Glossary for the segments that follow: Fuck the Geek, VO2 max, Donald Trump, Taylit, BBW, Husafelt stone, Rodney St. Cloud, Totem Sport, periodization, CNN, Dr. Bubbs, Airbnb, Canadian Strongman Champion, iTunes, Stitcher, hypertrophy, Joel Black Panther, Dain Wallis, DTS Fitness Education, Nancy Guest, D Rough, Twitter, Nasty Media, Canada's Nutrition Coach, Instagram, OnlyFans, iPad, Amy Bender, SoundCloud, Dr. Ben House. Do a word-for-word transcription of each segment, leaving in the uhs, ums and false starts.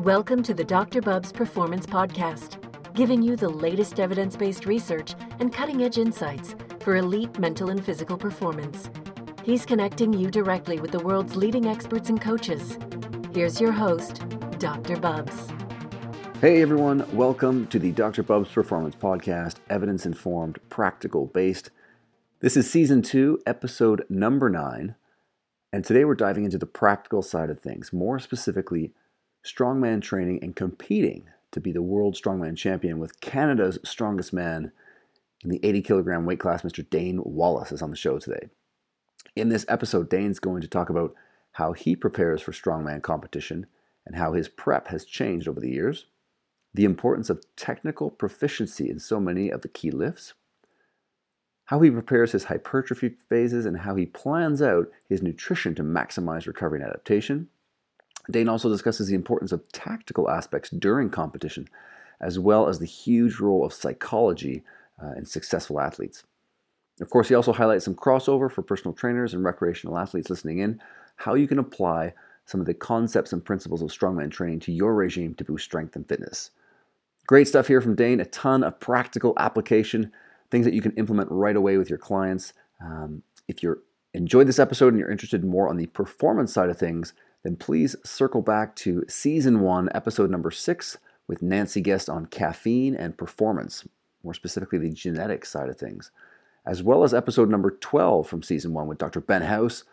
Welcome to the Doctor Bubbs Performance Podcast, giving you the latest evidence-based research and cutting-edge insights for elite mental and physical performance. He's connecting you directly with the world's leading experts and coaches. Here's your host, Doctor Bubbs. Hey everyone, welcome to the Doctor Bubbs Performance Podcast, evidence-informed, practical-based. This is season two, episode number nine, and today we're diving into the practical side of things, more specifically strongman training and competing to be the world strongman champion with Canada's strongest man in the eighty kilogram weight class. Mister Dain Wallis is on the show today. In this episode, Dain's going to talk about how he prepares for strongman competition and how his prep has changed over the years, the importance of technical proficiency in so many of the key lifts, how he prepares his hypertrophy phases, and how he plans out his nutrition to maximize recovery and adaptation. Dain also discusses the importance of tactical aspects during competition, as well as the huge role of psychology uh, in successful athletes. Of course, he also highlights some crossover for personal trainers and recreational athletes listening in, how you can apply some of the concepts and principles of strongman training to your regime to boost strength and fitness. Great stuff here from Dain, a ton of practical application, things that you can implement right away with your clients. Um, if you enjoyed this episode and you're interested more on the performance side of things, then please circle back to season one, episode number six, with Nancy Guest on caffeine and performance, more specifically the genetic side of things, as well as episode number twelve from season one with Doctor Ben House,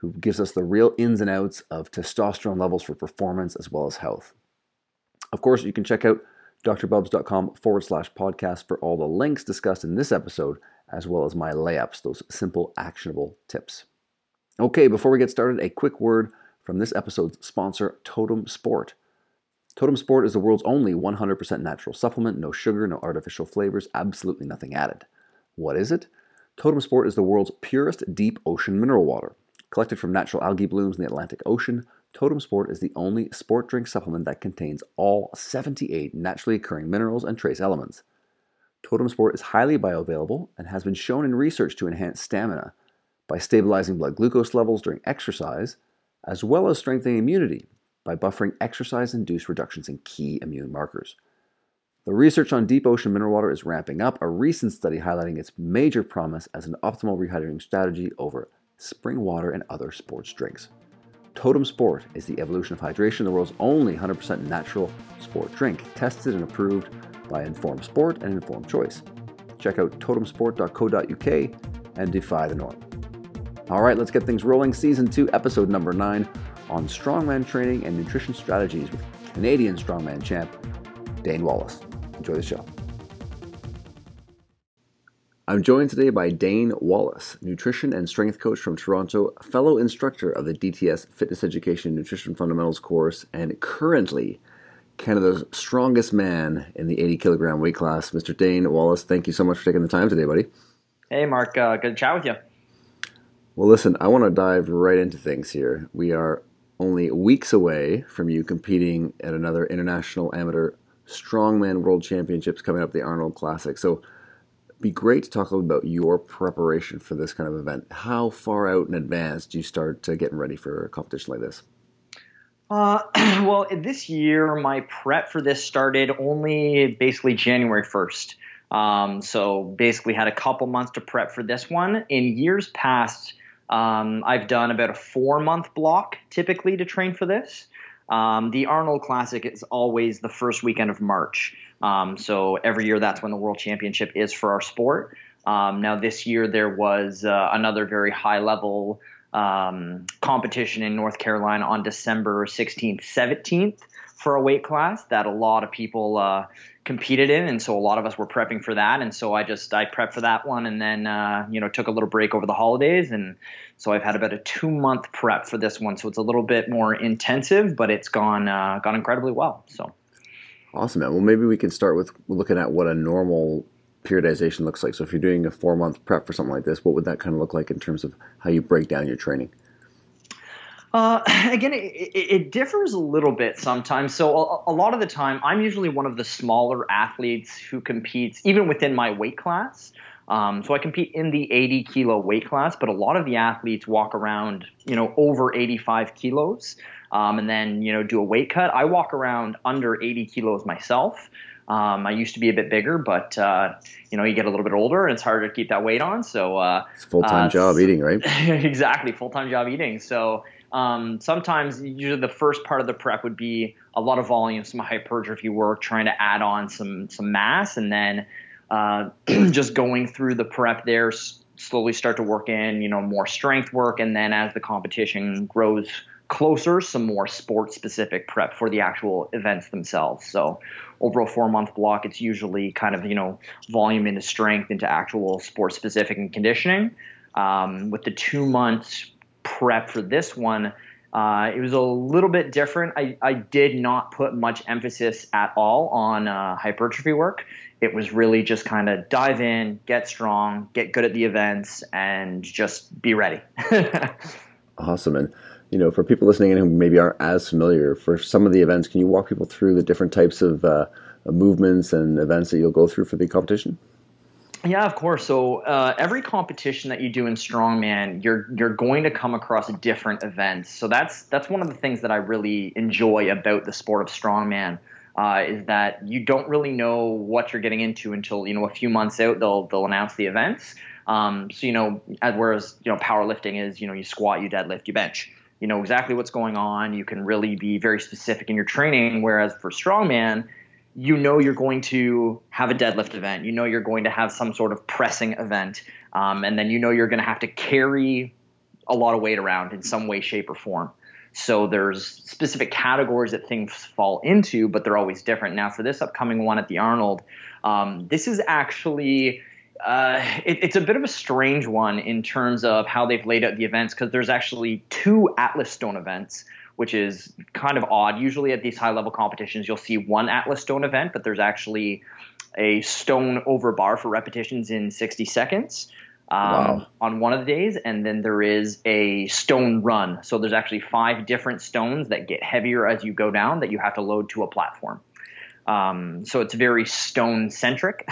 who gives us the real ins and outs of testosterone levels for performance as well as health. Of course, you can check out drbubbs.com forward slash podcast for all the links discussed in this episode, as well as my layups, those simple, actionable tips. Okay, before we get started, a quick word from this episode's sponsor, Totem Sport. Totem Sport is the world's only one hundred percent natural supplement, no sugar, no artificial flavors, absolutely nothing added. What is it? Totem Sport is the world's purest deep ocean mineral water. Collected from natural algae blooms in the Atlantic Ocean, Totem Sport is the only sport drink supplement that contains all seventy-eight naturally occurring minerals and trace elements. Totem Sport is highly bioavailable and has been shown in research to enhance stamina by stabilizing blood glucose levels during exercise, as well as strengthening immunity by buffering exercise-induced reductions in key immune markers. The research on deep ocean mineral water is ramping up, a recent study highlighting its major promise as an optimal rehydrating strategy over spring water and other sports drinks. Totem Sport is the evolution of hydration, the world's only one hundred percent natural sport drink, tested and approved by Informed Sport and Informed Choice. Check out totem sport dot co dot u k and defy the norm. All right, let's get things rolling. Season two, episode number nine on strongman training and nutrition strategies with Canadian strongman champ, Dain Wallis. Enjoy the show. I'm joined today by Dain Wallis, nutrition and strength coach from Toronto, fellow instructor of the D T S Fitness Education and Nutrition Fundamentals course, and currently Canada's strongest man in the eighty kilogram weight class. Mister Dain Wallis, thank you so much for taking the time today, buddy. Hey, Mark. Uh, good to chat with you. Well, listen, I want to dive right into things here. We are only weeks away from you competing at another International Amateur Strongman World Championships coming up, the Arnold Classic. So it'd be great to talk a little about your preparation for this kind of event. How far out in advance do you start uh, getting ready for a competition like this? Uh, well, this year, my prep for this started only basically January first. Um, so basically had a couple months to prep for this one. In years past, Um, I've done about a four-month block typically to train for this. Um, the Arnold Classic is always the first weekend of March. Um, so every year that's when the World Championship is for our sport. Um, now this year there was uh, another very high-level um, competition in North Carolina on December sixteenth, seventeenth for a weight class that a lot of people uh, competed in, and so a lot of us were prepping for that, and so I just I prepped for that one, and then uh, you know took a little break over the holidays, and so I've had about a two month prep for this one, so it's a little bit more intensive, but it's gone uh, gone incredibly well. So awesome, man. Well, maybe we can start with looking at what a normal periodization looks like. So if you're doing a four month prep for something like this, what would that kind of look like in terms of how you break down your training? Uh, again, it, it differs a little bit sometimes. So a, a lot of the time, I'm usually one of the smaller athletes who competes even within my weight class. Um, so I compete in the eighty kilo weight class, but a lot of the athletes walk around, you know, over eighty-five kilos. um, and then, you know, do a weight cut. I walk around under eighty kilos myself. Um, I used to be a bit bigger, but, uh, you know, you get a little bit older and it's harder to keep that weight on. So, uh, it's full-time uh, job eating, right? Exactly. Full-time job eating. So, um, sometimes usually the first part of the prep would be a lot of volume, some hypertrophy work, trying to add on some, some mass, and then, uh, just going through the prep there, slowly start to work in, you know, more strength work. And then as the competition grows closer, some more sport specific prep for the actual events themselves. So over a four month block, it's usually kind of, you know, volume into strength into actual sport specific and conditioning. Um, with the two months prep for this one, uh, it was a little bit different. I, I did not put much emphasis at all on uh, hypertrophy work. It was really just kind of dive in, get strong, get good at the events, and just be ready. Awesome. And, you know, for people listening in who maybe aren't as familiar, for some of the events, can you walk people through the different types of uh, movements and events that you'll go through for the competition? Yeah, of course. So uh, every competition that you do in strongman, you're you're going to come across different events. So that's that's one of the things that I really enjoy about the sport of strongman. Uh, is that you don't really know what you're getting into until, you know, a few months out, they'll they'll announce the events. Um, so, you know, as, whereas, you know, powerlifting is, you know, you squat, you deadlift, you bench. You know exactly what's going on. You can really be very specific in your training, whereas for strongman, you know you're going to have a deadlift event. You know you're going to have some sort of pressing event, um, and then you know you're going to have to carry a lot of weight around in some way, shape, or form. So there's specific categories that things fall into, but they're always different. Now for this upcoming one at the Arnold, um, this is actually uh, it, it's a bit of a strange one in terms of how they've laid out the events, because there's actually two Atlas Stone events, which is kind of odd. Usually at these high-level competitions, you'll see one Atlas Stone event, but there's actually a stone over bar for repetitions in sixty seconds. Um, wow. On one of the days, and then there is a stone run. So there's actually five different stones that get heavier as you go down that you have to load to a platform. Um, so it's very stone centric.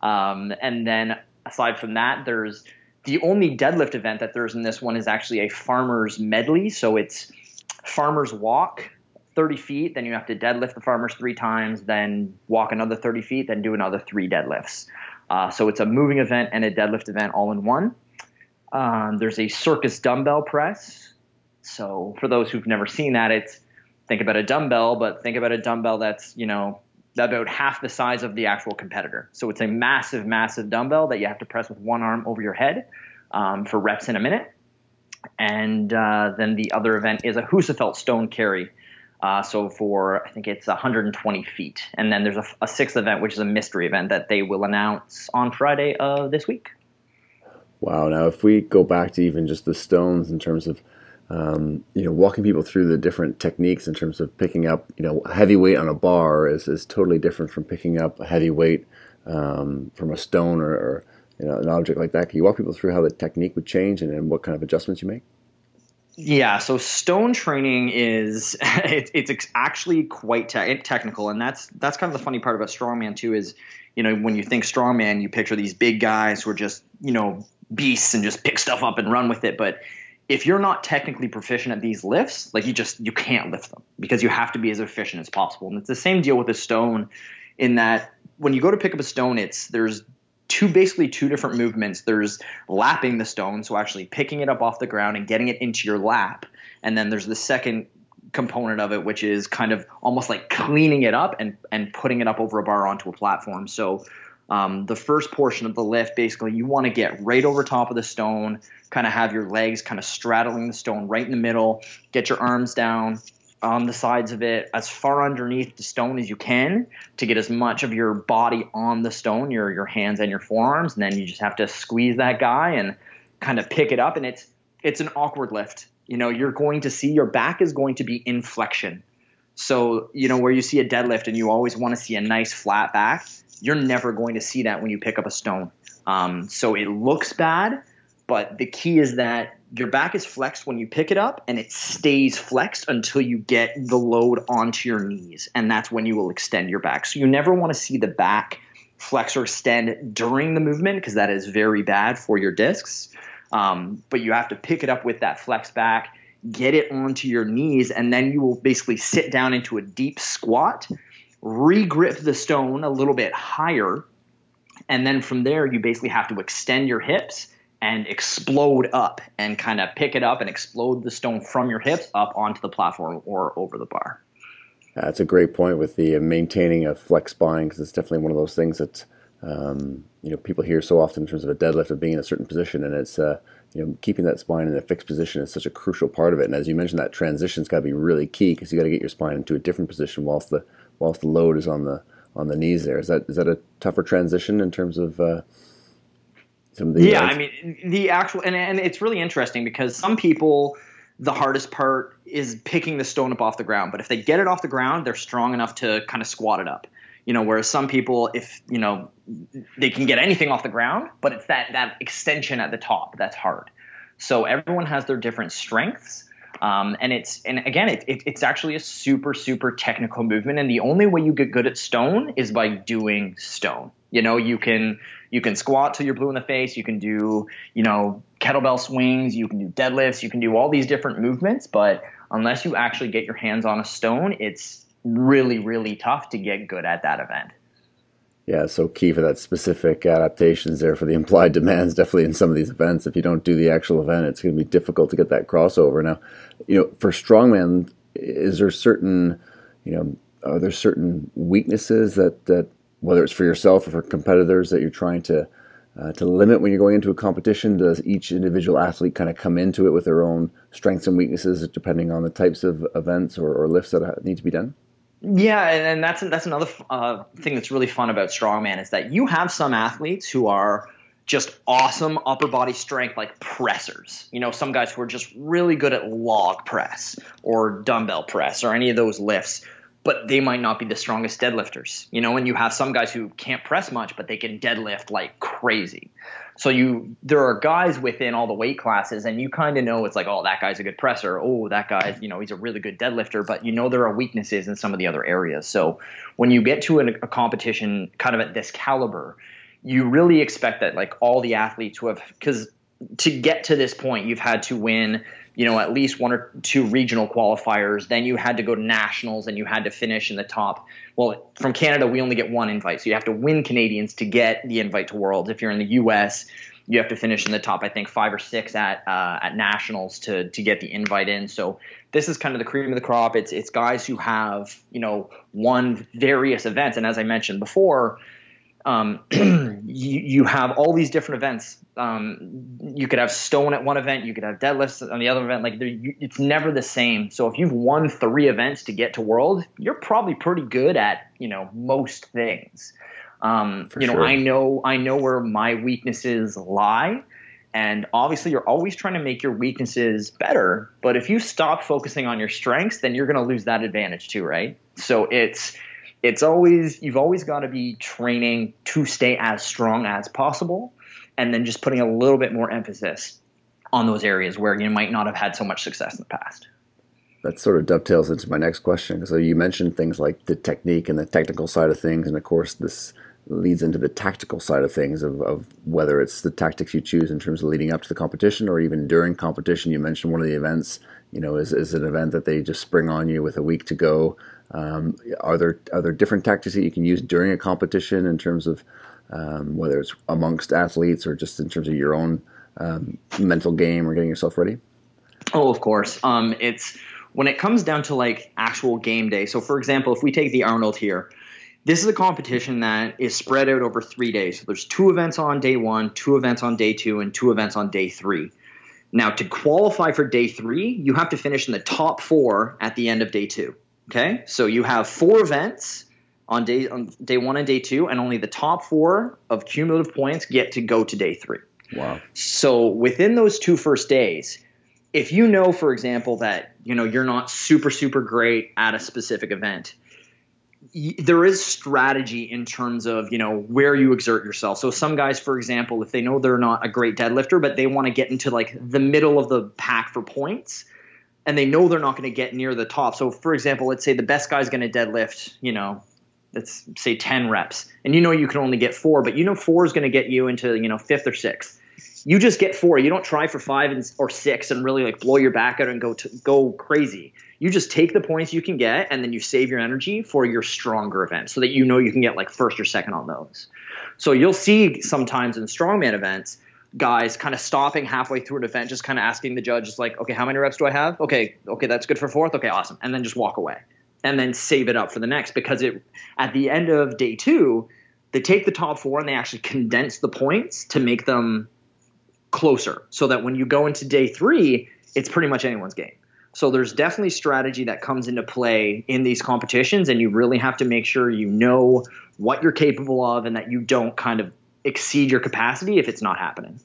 um, and then aside from that, there's the only deadlift event that there's in this one is actually a farmer's medley. So it's farmer's walk thirty feet. Then you have to deadlift the farmers three times, then walk another thirty feet, then do another three deadlifts. Uh, so it's a moving event and a deadlift event all in one. Um, there's a circus dumbbell press. So for those who've never seen that, it's think about a dumbbell, but think about a dumbbell that's, you know, about half the size of the actual competitor. So it's a massive, massive dumbbell that you have to press with one arm over your head um, for reps in a minute. And uh, then the other event is a Husafelt stone carry. Uh, so for, I think it's one hundred twenty feet. And then there's a, a sixth event, which is a mystery event that they will announce on Friday of this week. Wow. Now, if we go back to even just the stones in terms of, um, you know, walking people through the different techniques in terms of picking up, you know, heavy weight on a bar is, is totally different from picking up a heavy weight um, from a stone or, or, you know, an object like that. Can you walk people through how the technique would change and, and what kind of adjustments you make? Yeah, so stone training is it, it's actually quite te- technical, and that's that's kind of the funny part about strongman too is, you know, when you think strongman, you picture these big guys who are just, you know, beasts and just pick stuff up and run with it. But if you're not technically proficient at these lifts, like you just you can't lift them because you have to be as efficient as possible. And it's the same deal with a stone in that when you go to pick up a stone, it's there's two basically two different movements. There's lapping the stone, so actually picking it up off the ground and getting it into your lap. And then there's the second component of it, which is kind of almost like cleaning it up and, and putting it up over a bar onto a platform. So um, the first portion of the lift, basically you want to get right over top of the stone, kind of have your legs kind of straddling the stone right in the middle, get your arms down on the sides of it, as far underneath the stone as you can to get as much of your body on the stone, your your hands and your forearms, and then you just have to squeeze that guy and kind of pick it up. And it's it's an awkward lift. You know, you're going to see your back is going to be in flexion. So, you know, where you see a deadlift and you always want to see a nice flat back, you're never going to see that when you pick up a stone. Um, so it looks bad, but the key is that your back is flexed when you pick it up, and it stays flexed until you get the load onto your knees, and that's when you will extend your back. So you never want to see the back flex or extend during the movement because that is very bad for your discs, um, but you have to pick it up with that flexed back, get it onto your knees, and then you will basically sit down into a deep squat, re-grip the stone a little bit higher, and then from there you basically have to extend your hips and explode up and kind of pick it up and explode the stone from your hips up onto the platform or over the bar. That's a great point with the maintaining of flex spine, because it's definitely one of those things that um, you know, people hear so often in terms of a deadlift of being in a certain position, and it's uh, you know, keeping that spine in a fixed position is such a crucial part of it. And as you mentioned, that transition's got to be really key, because you got to get your spine into a different position whilst the whilst the load is on the on the knees. There is that is that a tougher transition in terms of uh, some of the yeah, guys? I mean the actual and and it's really interesting because some people, the hardest part is picking the stone up off the ground. But if they get it off the ground, they're strong enough to kind of squat it up. You know, whereas some people, if, you know, they can get anything off the ground, but it's that, that extension at the top that's hard. So everyone has their different strengths. Um, and it's, and again, it, it, it's actually a super, super technical movement. And the only way you get good at stone is by doing stone. You know, you can, you can squat till you're blue in the face. You can do, you know, kettlebell swings, you can do deadlifts, you can do all these different movements, but unless you actually get your hands on a stone, it's really, really tough to get good at that event. Yeah, so key for that specific adaptations there for the implied demands, definitely in some of these events. If you don't do the actual event, it's going to be difficult to get that crossover. Now, you know, for strongman, is there certain, you know, are there certain weaknesses that, that whether it's for yourself or for competitors that you're trying to uh, to limit when you're going into a competition? Does each individual athlete kind of come into it with their own strengths and weaknesses depending on the types of events or, or lifts that need to be done? Yeah, and that's that's another uh, thing that's really fun about strongman is that you have some athletes who are just awesome upper body strength, like pressers. You know, some guys who are just really good at log press or dumbbell press or any of those lifts, but they might not be the strongest deadlifters. You know, and you have some guys who can't press much, but they can deadlift like crazy. So you there are guys within all the weight classes, and you kind of know it's like, oh, that guy's a good presser. Oh, that guy, you know, he's a really good deadlifter. But you know there are weaknesses in some of the other areas. So when you get to an, a competition kind of at this caliber, you really expect that like all the athletes who have – because to get to this point, you've had to win – you know, at least one or two regional qualifiers. Then you had to go to nationals and you had to finish in the top. Well, from Canada, we only get one invite. So you have to win Canadians to get the invite to Worlds. If you're in the U S, you have to finish in the top, I think, five or six at uh, at nationals to to get the invite in. So this is kind of the cream of the crop. It's it's guys who have, you know, won various events. And as I mentioned before, Um, you, you have all these different events. Um, you could have stone at one event, you could have deadlifts on the other event. Like you, it's never the same. So if you've won three events to get to World, you're probably pretty good at, you know, most things. Um, For you know, sure. I know, I know where my weaknesses lie, and obviously you're always trying to make your weaknesses better. But if you stop focusing on your strengths, then you're going to lose that advantage too. Right? So it's, It's always, you've always got to be training to stay as strong as possible, and then just putting a little bit more emphasis on those areas where you might not have had so much success in the past. That sort of dovetails into my next question. So you mentioned things like the technique and the technical side of things, and of course this leads into the tactical side of things of, of whether it's the tactics you choose in terms of leading up to the competition or even during competition. You mentioned one of the events, you know, is, is an event that they just spring on you with a week to go. Um, are there are there different tactics that you can use during a competition in terms of um, whether it's amongst athletes or just in terms of your own um, mental game or getting yourself ready? Oh, of course. Um, it's when it comes down to like actual game day. So, for example, if we take the Arnold here, this is a competition that is spread out over three days. So there's two events on day one, two events on day two, and two events on day three. Now, to qualify for day three, you have to finish in the top four at the end of day two. Okay, so you have four events on day on day one and day two, and only the top four of cumulative points get to go to day three. Wow. So within those two first days, if you know, for example, that you know you're not super, super great at a specific event, y- there is strategy in terms of, you know, where you exert yourself. So some guys, for example, if they know they're not a great deadlifter, but they want to get into like the middle of the pack for points, and they know they're not going to get near the top. So, for example, let's say the best guy's going to deadlift, you know, let's say ten reps. And you know you can only get four, but you know four is going to get you into, you know, fifth or sixth. you just get four. You don't try for five and, or six and really like blow your back out and go to, go crazy. You just take the points you can get, and then you save your energy for your stronger events so that you know you can get like first or second on those. So you'll see sometimes in strongman events, guys kind of stopping halfway through an event, just kind of asking the judge, just like, okay, how many reps do I have? Okay, okay, that's good for fourth. Okay, awesome. And then just walk away and then save it up for the next, because it at the end of day two, they take the top four and they actually condense the points to make them closer so that when you go into day three, it's pretty much anyone's game. So there's definitely strategy that comes into play in these competitions, and you really have to make sure you know what you're capable of and that you don't kind of exceed your capacity if it's not happening.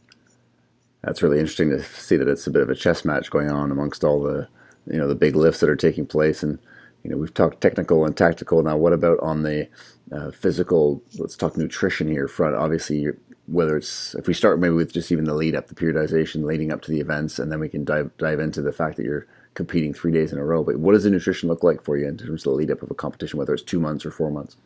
That's really interesting to see that it's a bit of a chess match going on amongst all the, you know, the big lifts that are taking place. And, you know, we've talked technical and tactical. Now, what about on the uh, physical, let's talk nutrition here front. Obviously, you're, whether it's, if we start maybe with just even the lead up, the periodization leading up to the events, and then we can dive, dive into the fact that you're competing three days in a row. But what does the nutrition look like for you in terms of the lead up of a competition, whether it's two months or four months?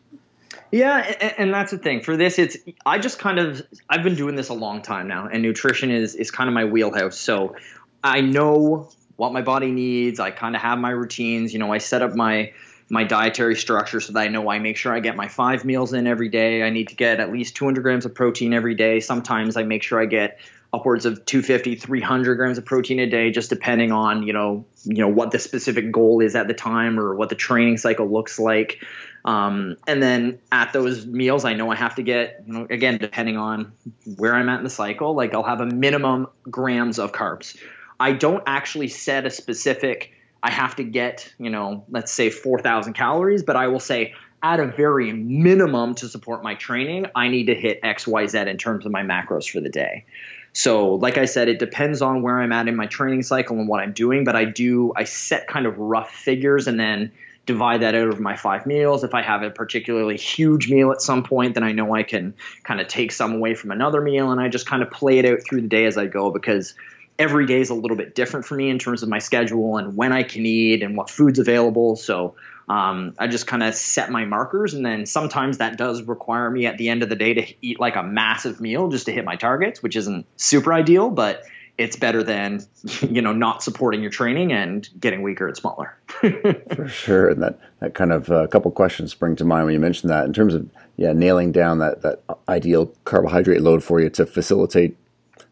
Yeah, and, and that's the thing. For this, it's I just kind of I've been doing this a long time now, and nutrition is is kind of my wheelhouse. So I know what my body needs. I kind of have my routines. You know, I set up my my dietary structure so that I know I make sure I get my five meals in every day. I need to get at least two hundred grams of protein every day. Sometimes I make sure I get upwards of two fifty, three hundred grams of protein a day, just depending on, you know, you know, what the specific goal is at the time or what the training cycle looks like. Um, and then at those meals, I know I have to get, you know, again, depending on where I'm at in the cycle, like I'll have a minimum grams of carbs. I don't actually set a specific, I have to get, you know, let's say four thousand calories, but I will say at a very minimum to support my training, I need to hit X, Y, Z in terms of my macros for the day. So like I said, it depends on where I'm at in my training cycle and what I'm doing, but I do, I set kind of rough figures and then divide that out over my five meals. If I have a particularly huge meal at some point, then I know I can kind of take some away from another meal, and I just kind of play it out through the day as I go, because every day is a little bit different for me in terms of my schedule and when I can eat and what food's available. So um, I just kind of set my markers, and then sometimes that does require me at the end of the day to eat like a massive meal just to hit my targets, which isn't super ideal, but it's better than, you know, not supporting your training and getting weaker and smaller. For sure. And that, that kind of a uh, couple questions spring to mind when you mentioned that in terms of, yeah, nailing down that, that ideal carbohydrate load for you to facilitate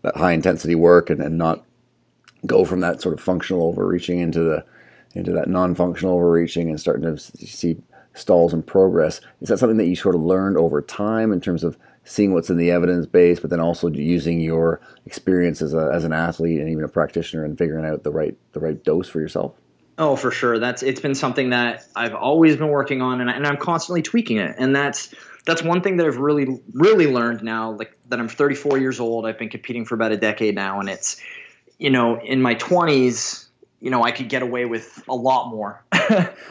that high intensity work and, and not go from that sort of functional overreaching into the, into that non-functional overreaching and starting to see stalls in progress. Is that something that you sort of learned over time in terms of seeing what's in the evidence base, but then also using your experience as a, as an athlete and even a practitioner and figuring out the right, the right dose for yourself? Oh, for sure. That's, it's been something that I've always been working on, and, I, and I'm constantly tweaking it. And that's, that's one thing that I've really, really learned now, like that I'm thirty-four years old. I've been competing for about a decade now, and it's, you know, in my twenties, you know, I could get away with a lot more.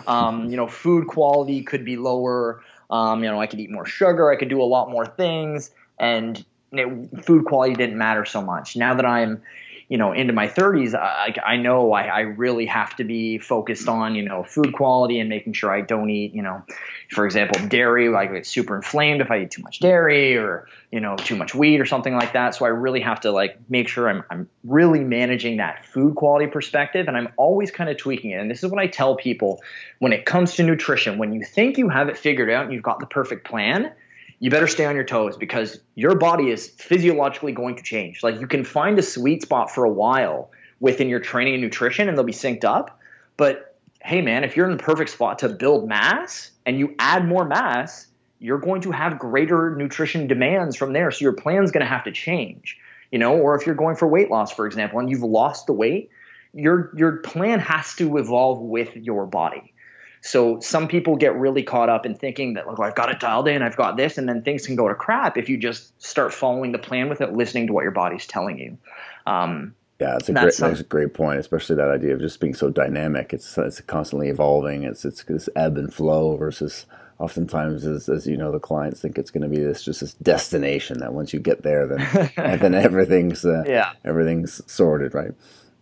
um, you know, food quality could be lower. Um, you know, I could eat more sugar. I could do a lot more things, and you know, food quality didn't matter so much. Now that I'm, you know, into my thirties, I, I know I, I really have to be focused on, you know, food quality and making sure I don't eat, you know, for example, dairy. Like I get super inflamed if I eat too much dairy or, you know, too much wheat or something like that. So I really have to like make sure I'm, I'm really managing that food quality perspective, and I'm always kind of tweaking it. And this is what I tell people when it comes to nutrition: when you think you have it figured out and you've got the perfect plan, you better stay on your toes, because your body is physiologically going to change. Like you can find a sweet spot for a while within your training and nutrition, and they'll be synced up. But hey, man, if you're in the perfect spot to build mass and you add more mass, you're going to have greater nutrition demands from there. So your plan's going to have to change, you know, or if you're going for weight loss, for example, and you've lost the weight, your, your plan has to evolve with your body. So some people get really caught up in thinking that, like, well, I've got it dialed in, I've got this, and then things can go to crap if you just start following the plan without listening to what your body's telling you. Um, yeah, that's a great, that's, that's a great point, especially that idea of just being so dynamic. It's it's constantly evolving. It's it's this ebb and flow versus oftentimes, as, as you know, the clients think it's going to be this just this destination that once you get there, then and then everything's uh, yeah. everything's sorted, right?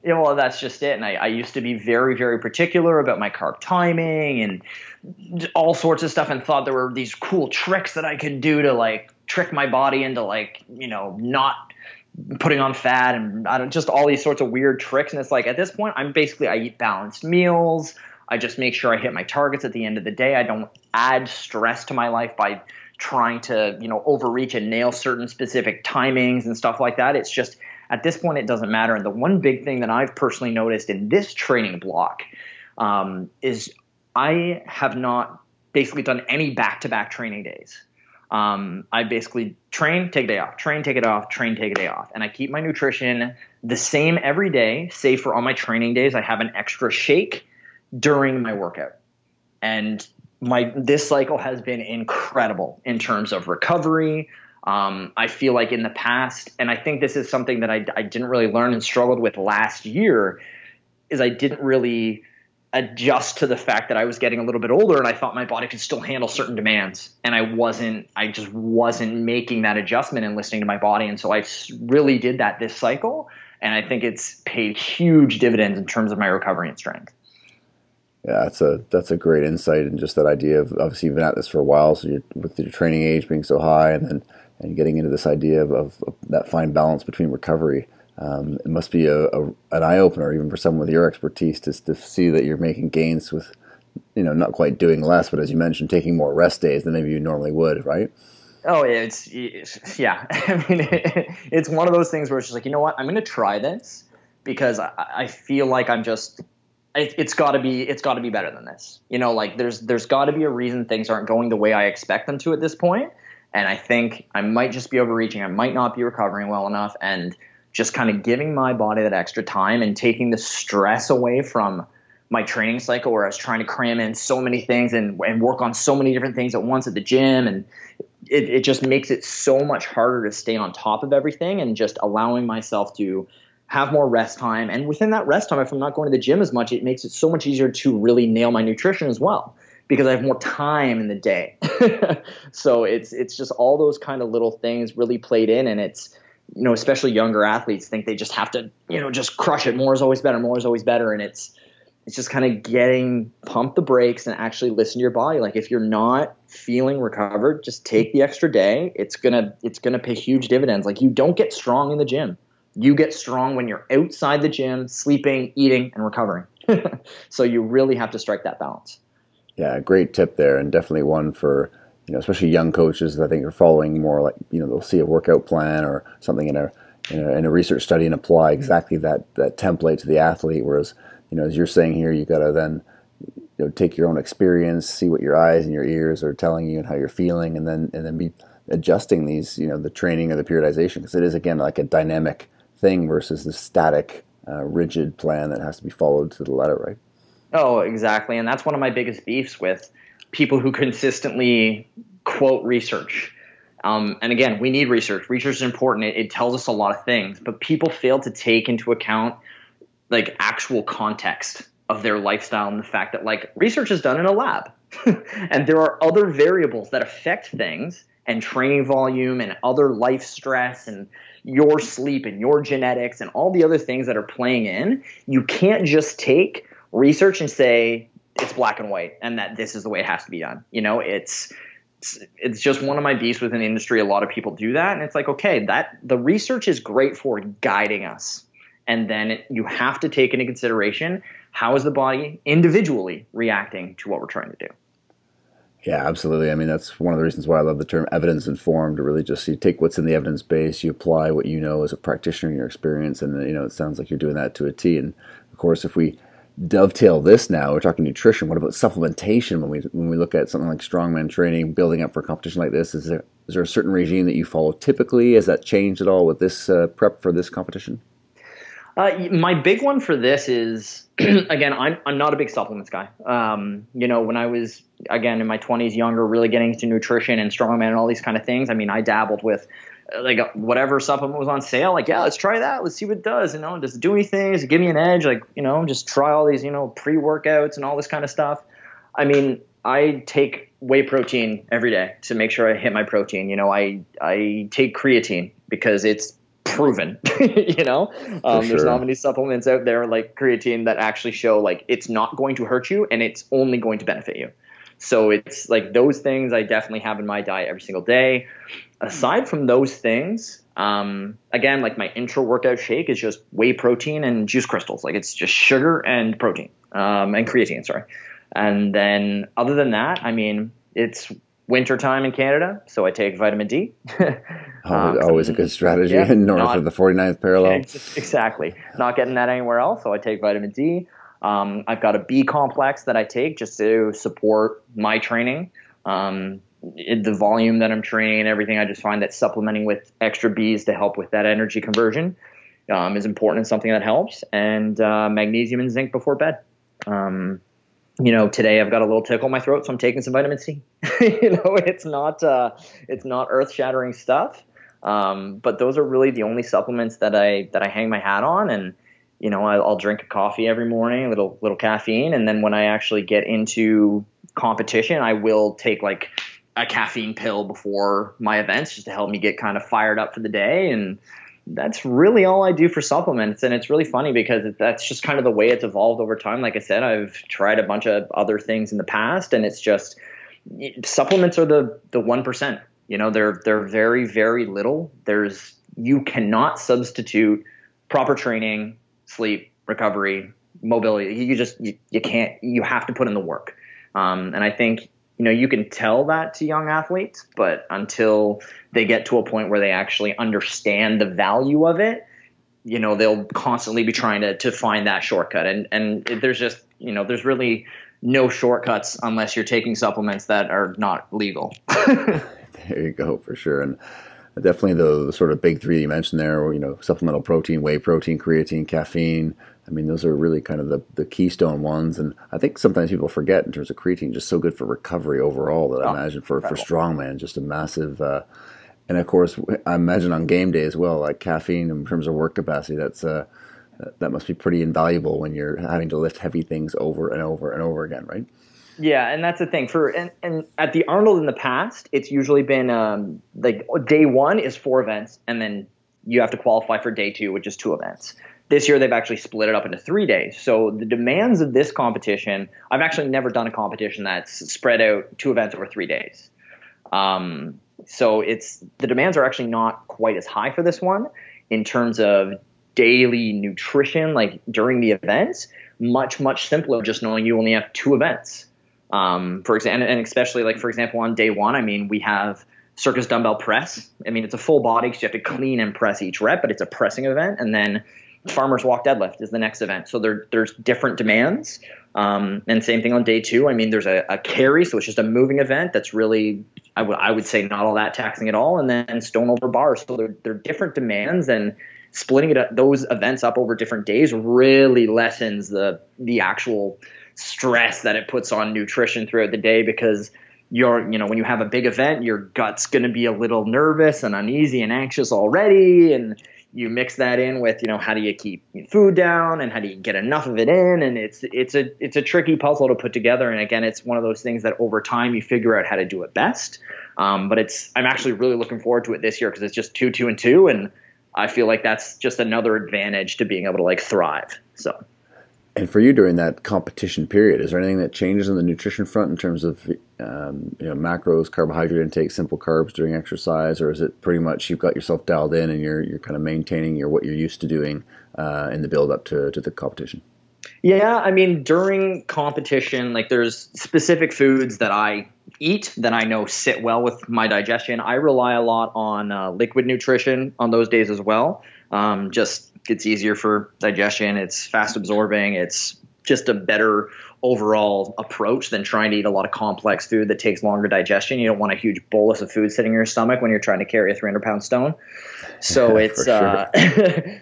Yeah, well, that's just it. And I, I used to be very, very particular about my carb timing and all sorts of stuff, and thought there were these cool tricks that I could do to like trick my body into like, you know, not putting on fat and I don't just all these sorts of weird tricks. And it's like, at this point, I'm basically, I eat balanced meals. I just make sure I hit my targets at the end of the day. I don't add stress to my life by trying to, you know, overreach and nail certain specific timings and stuff like that. It's just, at this point, it doesn't matter. And the one big thing that I've personally noticed in this training block um, is I have not basically done any back-to-back training days. Um, I basically train, take a day off, train, take it off, train, take a day off. And I keep my nutrition the same every day, save for on my training days. I have an extra shake during my workout. And my this cycle has been incredible in terms of recovery. Um, I feel like in the past, and I think this is something that I, I didn't really learn and struggled with last year, is I didn't really adjust to the fact that I was getting a little bit older and I thought my body could still handle certain demands. And I wasn't, I just wasn't making that adjustment and listening to my body. And so I really did that this cycle. And I think it's paid huge dividends in terms of my recovery and strength. Yeah, that's a that's a great insight, and just that idea of obviously you've been at this for a while, so you're, with your training age being so high, and then and getting into this idea of, of, of that fine balance between recovery, um, it must be a, a an eye opener even for someone with your expertise to to see that you're making gains with, you know, not quite doing less, but as you mentioned, taking more rest days than maybe you normally would, right? Oh, it's, it's yeah, I mean, it, it's one of those things where it's just like, you know what, I'm going to try this because I, I feel like I'm just. It's got to be. It's got to be better than this. You know, like there's there's got to be a reason things aren't going the way I expect them to at this point. And I think I might just be overreaching. I might not be recovering well enough. And just kind of giving my body that extra time and taking the stress away from my training cycle, where I was trying to cram in so many things and and work on so many different things at once at the gym, and it, it just makes it so much harder to stay on top of everything. And just allowing myself to have more rest time. And within that rest time, if I'm not going to the gym as much, it makes it so much easier to really nail my nutrition as well, because I have more time in the day. So it's it's just all those kind of little things really played in. And it's, you know, especially younger athletes think they just have to, you know, just crush it. More is always better. More is always better. And it's it's just kind of getting, pump the brakes and actually listen to your body. Like if you're not feeling recovered, just take the extra day. It's gonna it's gonna pay huge dividends. Like you don't get strong in the gym. You get strong when you're outside the gym, sleeping, eating, and recovering. So you really have to strike that balance. Yeah, great tip there, and definitely one for, you know, especially young coaches that I think are following more like, you know, they'll see a workout plan or something in a in a, in a research study and apply exactly that that template to the athlete. Whereas, you know, as you're saying here, you got to then, you know, take your own experience, see what your eyes and your ears are telling you and how you're feeling, and then and then be adjusting these, you know, the training or the periodization, because it is again like a dynamic thing versus the static, uh, rigid plan that has to be followed to the letter, right? Oh, exactly. And that's one of my biggest beefs with people who consistently quote research. Um, and again, we need research. Research is important. It, it tells us a lot of things, but people fail to take into account like actual context of their lifestyle and the fact that like research is done in a lab and there are other variables that affect things, and training volume and other life stress and your sleep and your genetics and all the other things that are playing in. You can't just take research and say it's black and white and that this is the way it has to be done. You know, it's it's, it's just one of my beefs within the industry. A lot of people do that, and it's like, okay, that the research is great for guiding us, and then it, you have to take into consideration how is the body individually reacting to what we're trying to do. Yeah, absolutely. I mean, that's one of the reasons why I love the term evidence-informed, to really just you take what's in the evidence base, you apply what you know as a practitioner in your experience, and, you know, it sounds like you're doing that to a T. And, of course, if we dovetail this now, we're talking nutrition, what about supplementation when we when we look at something like strongman training, building up for a competition like this? Is there, is there a certain regime that you follow typically? Has that changed at all with this uh, prep for this competition? Uh, my big one for this is, again, I'm I'm not a big supplements guy. Um, you know, when I was, again, in my twenties, younger, really getting into nutrition and strongman and all these kind of things, I mean, I dabbled with, like, whatever supplement was on sale. Like, yeah, let's try that. Let's see what it does. You know, does it do anything? Does it give me an edge? Like, you know, just try all these, you know, pre-workouts and all this kind of stuff. I mean, I take whey protein every day to make sure I hit my protein. You know, I I take creatine because it's proven. You know, um, sure. There's not many supplements out there like creatine that actually show like it's not going to hurt you and it's only going to benefit you. So it's like those things I definitely have in my diet every single day. Aside from those things, Um, again, like my intro workout shake is just whey protein and juice crystals. Like it's just sugar and protein, um, and creatine, sorry. And then other than that, I mean, it's winter time in Canada, so I take vitamin D. um, Always a good strategy, yeah, north not, of the forty-ninth parallel. Exactly. Not getting that anywhere else, so I take vitamin D. Um, I've got a B complex that I take just to support my training. Um, it, the volume that I'm training and everything, I just find that supplementing with extra Bs to help with that energy conversion um, is important and something that helps. And uh, magnesium and zinc before bed. Um, you know, today I've got a little tickle in my throat, so I'm taking some vitamin C. You know, it's not uh, it's not earth-shattering stuff, um, but those are really the only supplements that I that I hang my hat on. And you know, I, I'll drink a coffee every morning, a little little caffeine, and then when I actually get into competition, I will take like a caffeine pill before my events just to help me get kind of fired up for the day. And that's really all I do for supplements. And it's really funny because that's just kind of the way it's evolved over time. Like I said, I've tried a bunch of other things in the past, and it's just supplements are the the one percent. You know, they're they're very, very little. There's you cannot substitute proper training, sleep, recovery, mobility. You just you, you can't. You have to put in the work. Um, and I think, you know, you can tell that to young athletes, but until they get to a point where they actually understand the value of it, you know, they'll constantly be trying to to find that shortcut. And and there's just, you know, there's really no shortcuts unless you're taking supplements that are not legal. There you go, for sure. And definitely the, the sort of big three you mentioned there, you know, supplemental protein, whey protein, creatine, caffeine. I mean, those are really kind of the, the keystone ones. And I think sometimes people forget in terms of creatine, just so good for recovery overall that oh, I imagine for, for strongman, just a massive, uh, and of course, I imagine on game day as well, like caffeine in terms of work capacity, that's uh, that must be pretty invaluable when you're having to lift heavy things over and over and over again, right? Yeah, and that's the thing. For and, and at the Arnold in the past, it's usually been um, like day one is four events, and then you have to qualify for day two, which is two events. This year, they've actually split it up into three days. So the demands of this competition, I've actually never done a competition that's spread out two events over three days. Um, so it's the demands are actually not quite as high for this one in terms of daily nutrition, like during the events, much, much simpler just knowing you only have two events. Um, for example, and especially like, for example, on day one, I mean, we have circus dumbbell press. I mean, it's a full body because you have to clean and press each rep, but it's a pressing event. And then farmer's walk deadlift is the next event. So there, there's different demands. Um, and same thing on day two. I mean, there's a, a carry, so it's just a moving event that's really, I, w- I would say, not all that taxing at all. And then stone over bar. So there, there are different demands, and splitting it up, those events up over different days really lessens the the actual stress that it puts on nutrition throughout the day, because you're, you know, when you have a big event, your gut's going to be a little nervous and uneasy and anxious already. And you mix that in with, you know, how do you keep food down and how do you get enough of it in? And it's, it's a, it's a tricky puzzle to put together. And again, it's one of those things that over time you figure out how to do it best. Um, but it's, I'm actually really looking forward to it this year because it's just two, two and two. And I feel like that's just another advantage to being able to like thrive. So. And for you during that competition period, is there anything that changes on the nutrition front in terms of um, you know, macros, carbohydrate intake, simple carbs during exercise, or is it pretty much you've got yourself dialed in and you're you're kind of maintaining your what you're used to doing uh, in the build up to, to the competition? Yeah, I mean, during competition, like there's specific foods that I eat that I know sit well with my digestion. I rely a lot on uh, liquid nutrition on those days as well. Um, just it's easier for digestion. It's fast absorbing. It's just a better overall approach than trying to eat a lot of complex food that takes longer digestion. You don't want a huge bolus of food sitting in your stomach when you're trying to carry a three hundred pound stone. So it's, sure. uh,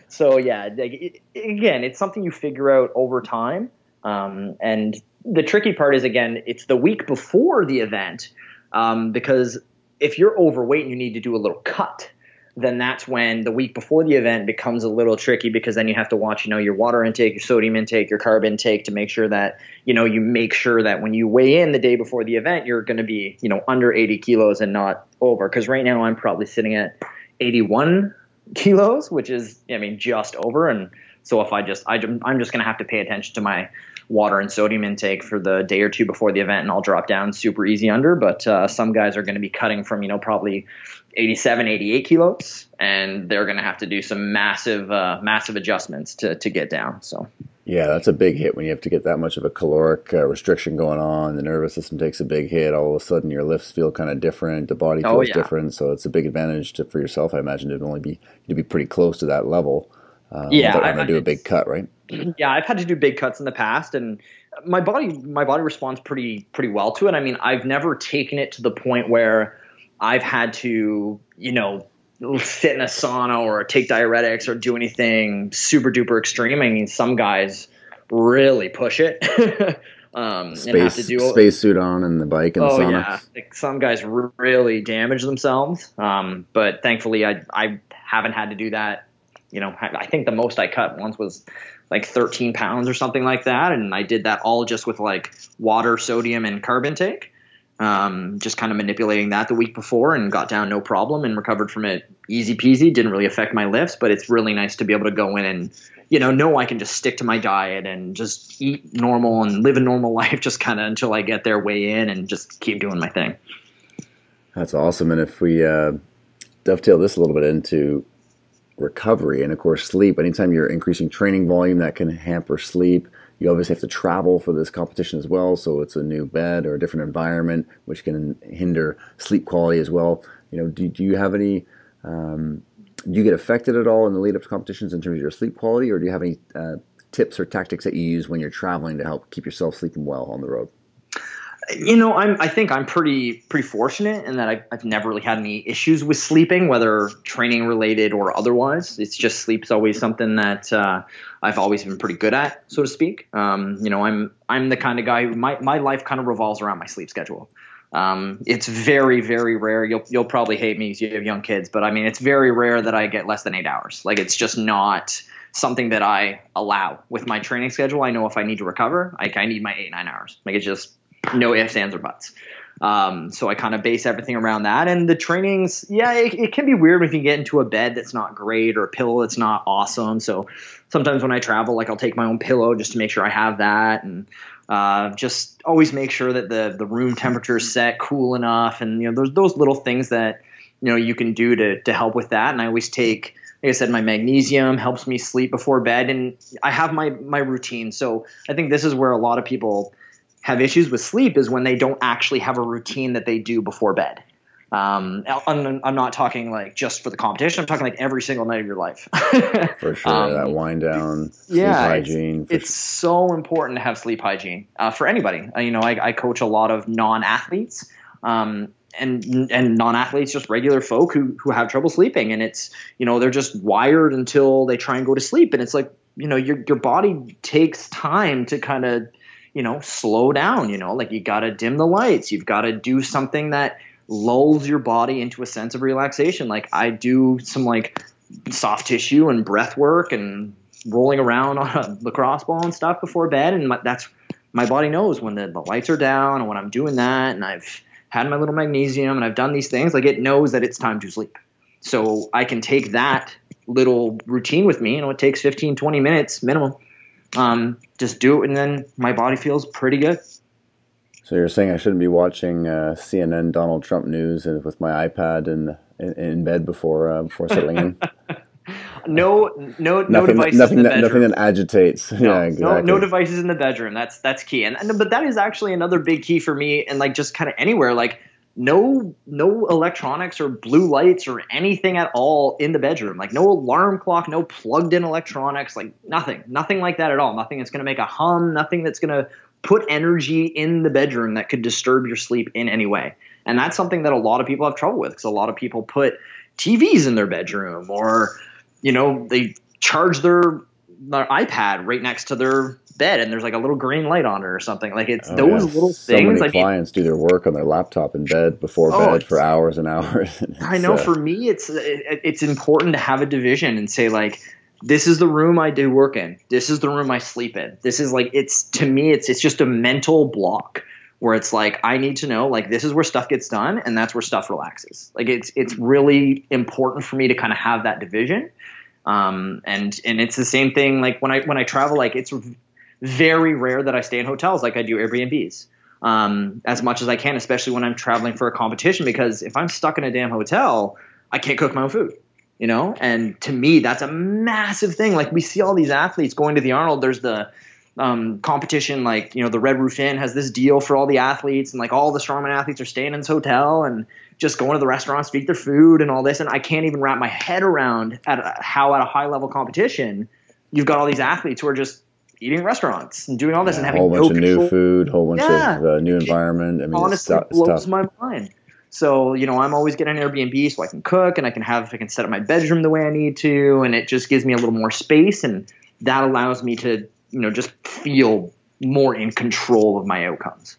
so yeah, it, again, it's something you figure out over time. Um, and the tricky part is, again, it's the week before the event. Um, because if you're overweight and you need to do a little cut, then that's when the week before the event becomes a little tricky, because then you have to watch, you know, your water intake, your sodium intake, your carb intake to make sure that, you know, you make sure that when you weigh in the day before the event, you're going to be, you know, under eighty kilos and not over. Because right now I'm probably sitting at eighty-one kilos, which is, I mean, just over. And so if I just, I, I'm just going to have to pay attention to my water and sodium intake for the day or two before the event, and I'll drop down super easy under. But uh, some guys are going to be cutting from, you know, probably eighty-seven, eighty-eight kilos, and they're going to have to do some massive, uh, massive adjustments to to get down. So yeah, that's a big hit when you have to get that much of a caloric uh, restriction going on. The nervous system takes a big hit. All of a sudden, your lifts feel kind of different. The body feels oh, yeah. different. So it's a big advantage to, for yourself. I imagine it'd only be you'd be pretty close to that level. Um, yeah, I'm going to do a big cut, right? Yeah, I've had to do big cuts in the past, and my body, my body responds pretty, pretty well to it. I mean, I've never taken it to the point where I've had to, you know, sit in a sauna or take diuretics or do anything super duper extreme. I mean, some guys really push it. um, space, and have to do space suit on and the bike and oh, the sauna. Yeah. Like, some guys really damage themselves. Um, but thankfully, I, I haven't had to do that. You know, I think the most I cut once was like thirteen pounds or something like that. And I did that all just with like water, sodium, and carb intake. Um, just kind of manipulating that the week before, and got down no problem and recovered from it easy peasy. Didn't really affect my lifts, but it's really nice to be able to go in and, you know, know I can just stick to my diet and just eat normal and live a normal life just kind of until I get there, weigh in, and just keep doing my thing. That's awesome. And if we uh, dovetail this a little bit into recovery and, of course, sleep. Anytime you're increasing training volume, that can hamper sleep. You obviously have to travel for this competition as well, so it's a new bed or a different environment, which can hinder sleep quality as well. You know, do, do you have any? Um, do you get affected at all in the lead up to competitions in terms of your sleep quality, or do you have any uh, tips or tactics that you use when you're traveling to help keep yourself sleeping well on the road? You know, I'm, I think I'm pretty, pretty fortunate in that I've, I've never really had any issues with sleeping, whether training related or otherwise. It's just sleep's always something that uh, I've always been pretty good at, so to speak. Um, you know, I'm, I'm the kind of guy who my, my life kind of revolves around my sleep schedule. Um, it's very, very rare. You'll, you'll probably hate me because you have young kids, but I mean, it's very rare that I get less than eight hours. Like, it's just not something that I allow with my training schedule. I know if I need to recover, like, I need my eight, nine hours. Like, it's just no ifs, ands, or buts. Um, so I kind of base everything around that. And the trainings, yeah, it, it can be weird when you get into a bed that's not great or a pillow that's not awesome. So sometimes when I travel, like, I'll take my own pillow just to make sure I have that, and uh, just always make sure that the the room temperature is set cool enough. And, you know, there's those little things that, you know, you can do to to help with that. And I always take, like I said, my magnesium helps me sleep before bed, and I have my my routine. So I think this is where a lot of people have issues with sleep, is when they don't actually have a routine that they do before bed. Um, I'm, I'm not talking like just for the competition. I'm talking like every single night of your life. For sure. Um, that wind down, sleep yeah, hygiene. It's, it's sure. so important to have sleep hygiene uh, for anybody. Uh, you know, I, I coach a lot of non-athletes um, and and non-athletes, just regular folk who, who have trouble sleeping. And it's, you know, they're just wired until they try and go to sleep. And it's like, you know, your your body takes time to kind of, you know, slow down, you know, like, you got to dim the lights. You've got to do something that lulls your body into a sense of relaxation. Like, I do some like soft tissue and breath work and rolling around on a lacrosse ball and stuff before bed. And my, that's my body knows when the, the lights are down and when I'm doing that, and I've had my little magnesium and I've done these things, like, it knows that it's time to sleep. So I can take that little routine with me. You know, it takes fifteen, twenty minutes minimum. Um, just do it, and then my body feels pretty good. So you're saying I shouldn't be watching uh, C N N Donald Trump news and with my iPad in in, in bed before uh, before settling in? no, no, nothing, no devices nothing, in the bedroom. Nothing that agitates. No, yeah, exactly. no, no devices in the bedroom. That's that's key, and, and but that is actually another big key for me, and like just kind of anywhere, like. No, no electronics or blue lights or anything at all in the bedroom. Like, no alarm clock, no plugged in electronics, like nothing, nothing like that at all. Nothing that's going to make a hum, nothing that's going to put energy in the bedroom that could disturb your sleep in any way. And that's something that a lot of people have trouble with, because a lot of people put T Vs in their bedroom, or, you know, they charge their their iPad right next to their bed, and there's like a little green light on it or something. Like, it's oh, those yeah. little so things. Many like clients it, do their work on their laptop in bed before oh, bed for hours and hours. And I know. Uh, for me, it's it, it's important to have a division and say, like, this is the room I do work in. This is the room I sleep in. This is like it's to me. It's it's just a mental block where it's like, I need to know, like, this is where stuff gets done, and that's where stuff relaxes. Like, it's it's really important for me to kind of have that division. Um, and and it's the same thing. Like when I when I travel, like it's very rare that I stay in hotels like I do Airbnbs um, as much as I can, especially when I'm traveling for a competition, because if I'm stuck in a damn hotel, I can't cook my own food, you know? And to me, that's a massive thing. Like, we see all these athletes going to the Arnold. There's the um, competition, like, you know, the Red Roof Inn has this deal for all the athletes, and like all the strongman athletes are staying in this hotel and just going to the restaurants to eat their food and all this. And I can't even wrap my head around at a, how at a high level competition, you've got all these athletes who are just eating at restaurants and doing all this, yeah, and having a whole bunch no of control. New food, whole bunch yeah. of uh, new environment. I mean, honestly, it blows my mind. So, you know, I'm always getting an Airbnb so I can cook and I can have, I can set up my bedroom the way I need to. And it just gives me a little more space, and that allows me to, you know, just feel more in control of my outcomes.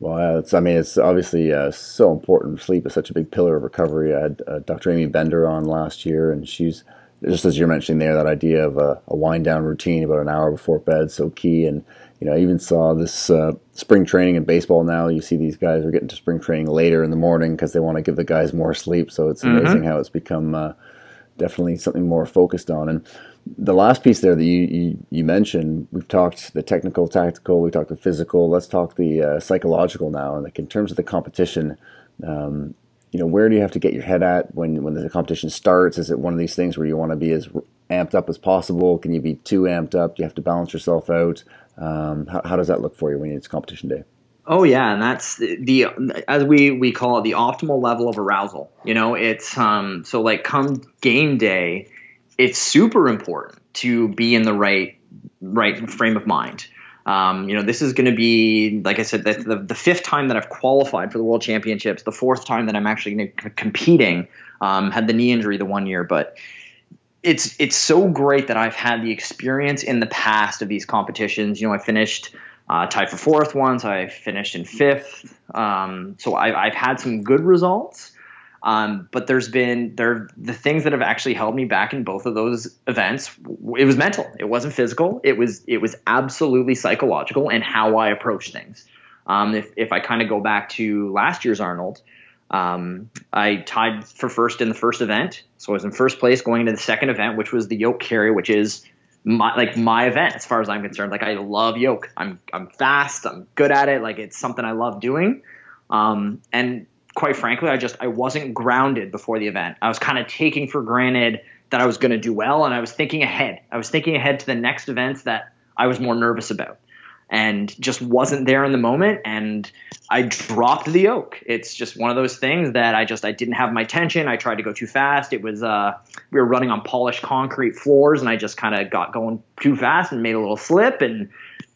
Well, it's, I mean, it's obviously uh, so important. Sleep is such a big pillar of recovery. I had uh, Doctor Amy Bender on last year, and she's, just as you're mentioning there, that idea of a, a wind-down routine about an hour before bed, so key. And, you know, I even saw this uh, spring training in baseball now. You see these guys are getting to spring training later in the morning because they want to give the guys more sleep. So it's mm-hmm. amazing how it's become uh, definitely something more focused on. And the last piece there that you, you, you mentioned, we've talked the technical, tactical, we talked the physical. Let's talk the uh, psychological now. And like in terms of the competition, um, you know, where do you have to get your head at when, when the competition starts? Is it one of these things where you want to be as amped up as possible? Can you be too amped up? Do you have to balance yourself out? Um, how, how does that look for you when it's competition day? Oh, yeah. And that's the, the as we, we call it, the optimal level of arousal. You know, it's um, so like come game day, it's super important to be in the right right frame of mind. Um, you know, this is going to be, like I said, the, the, the fifth time that I've qualified for the World Championships, the fourth time that I'm actually gonna c- competing, um, had the knee injury the one year. But it's it's so great that I've had the experience in the past of these competitions. You know, I finished uh, tied for fourth once. I finished in fifth. Um, so I've, I've had some good results. Um, but there's been there the things that have actually held me back in both of those events. It was mental. It wasn't physical. It was it was absolutely psychological and how I approach things. Um, if if I kind of go back to last year's Arnold, um, I tied for first in the first event, so I was in first place going into the second event, which was the yoke carry, which is my, like my event as far as I'm concerned. Like I love yoke. I'm I'm fast. I'm good at it. Like it's something I love doing, um, and. Quite frankly, I just I wasn't grounded before the event. I was kind of taking for granted that I was going to do well, and I was thinking ahead. I was thinking ahead to the next events that I was more nervous about, and just wasn't there in the moment. And I dropped the yoke. It's just one of those things that I just I didn't have my tension. I tried to go too fast. It was uh, we were running on polished concrete floors, and I just kind of got going too fast and made a little slip, and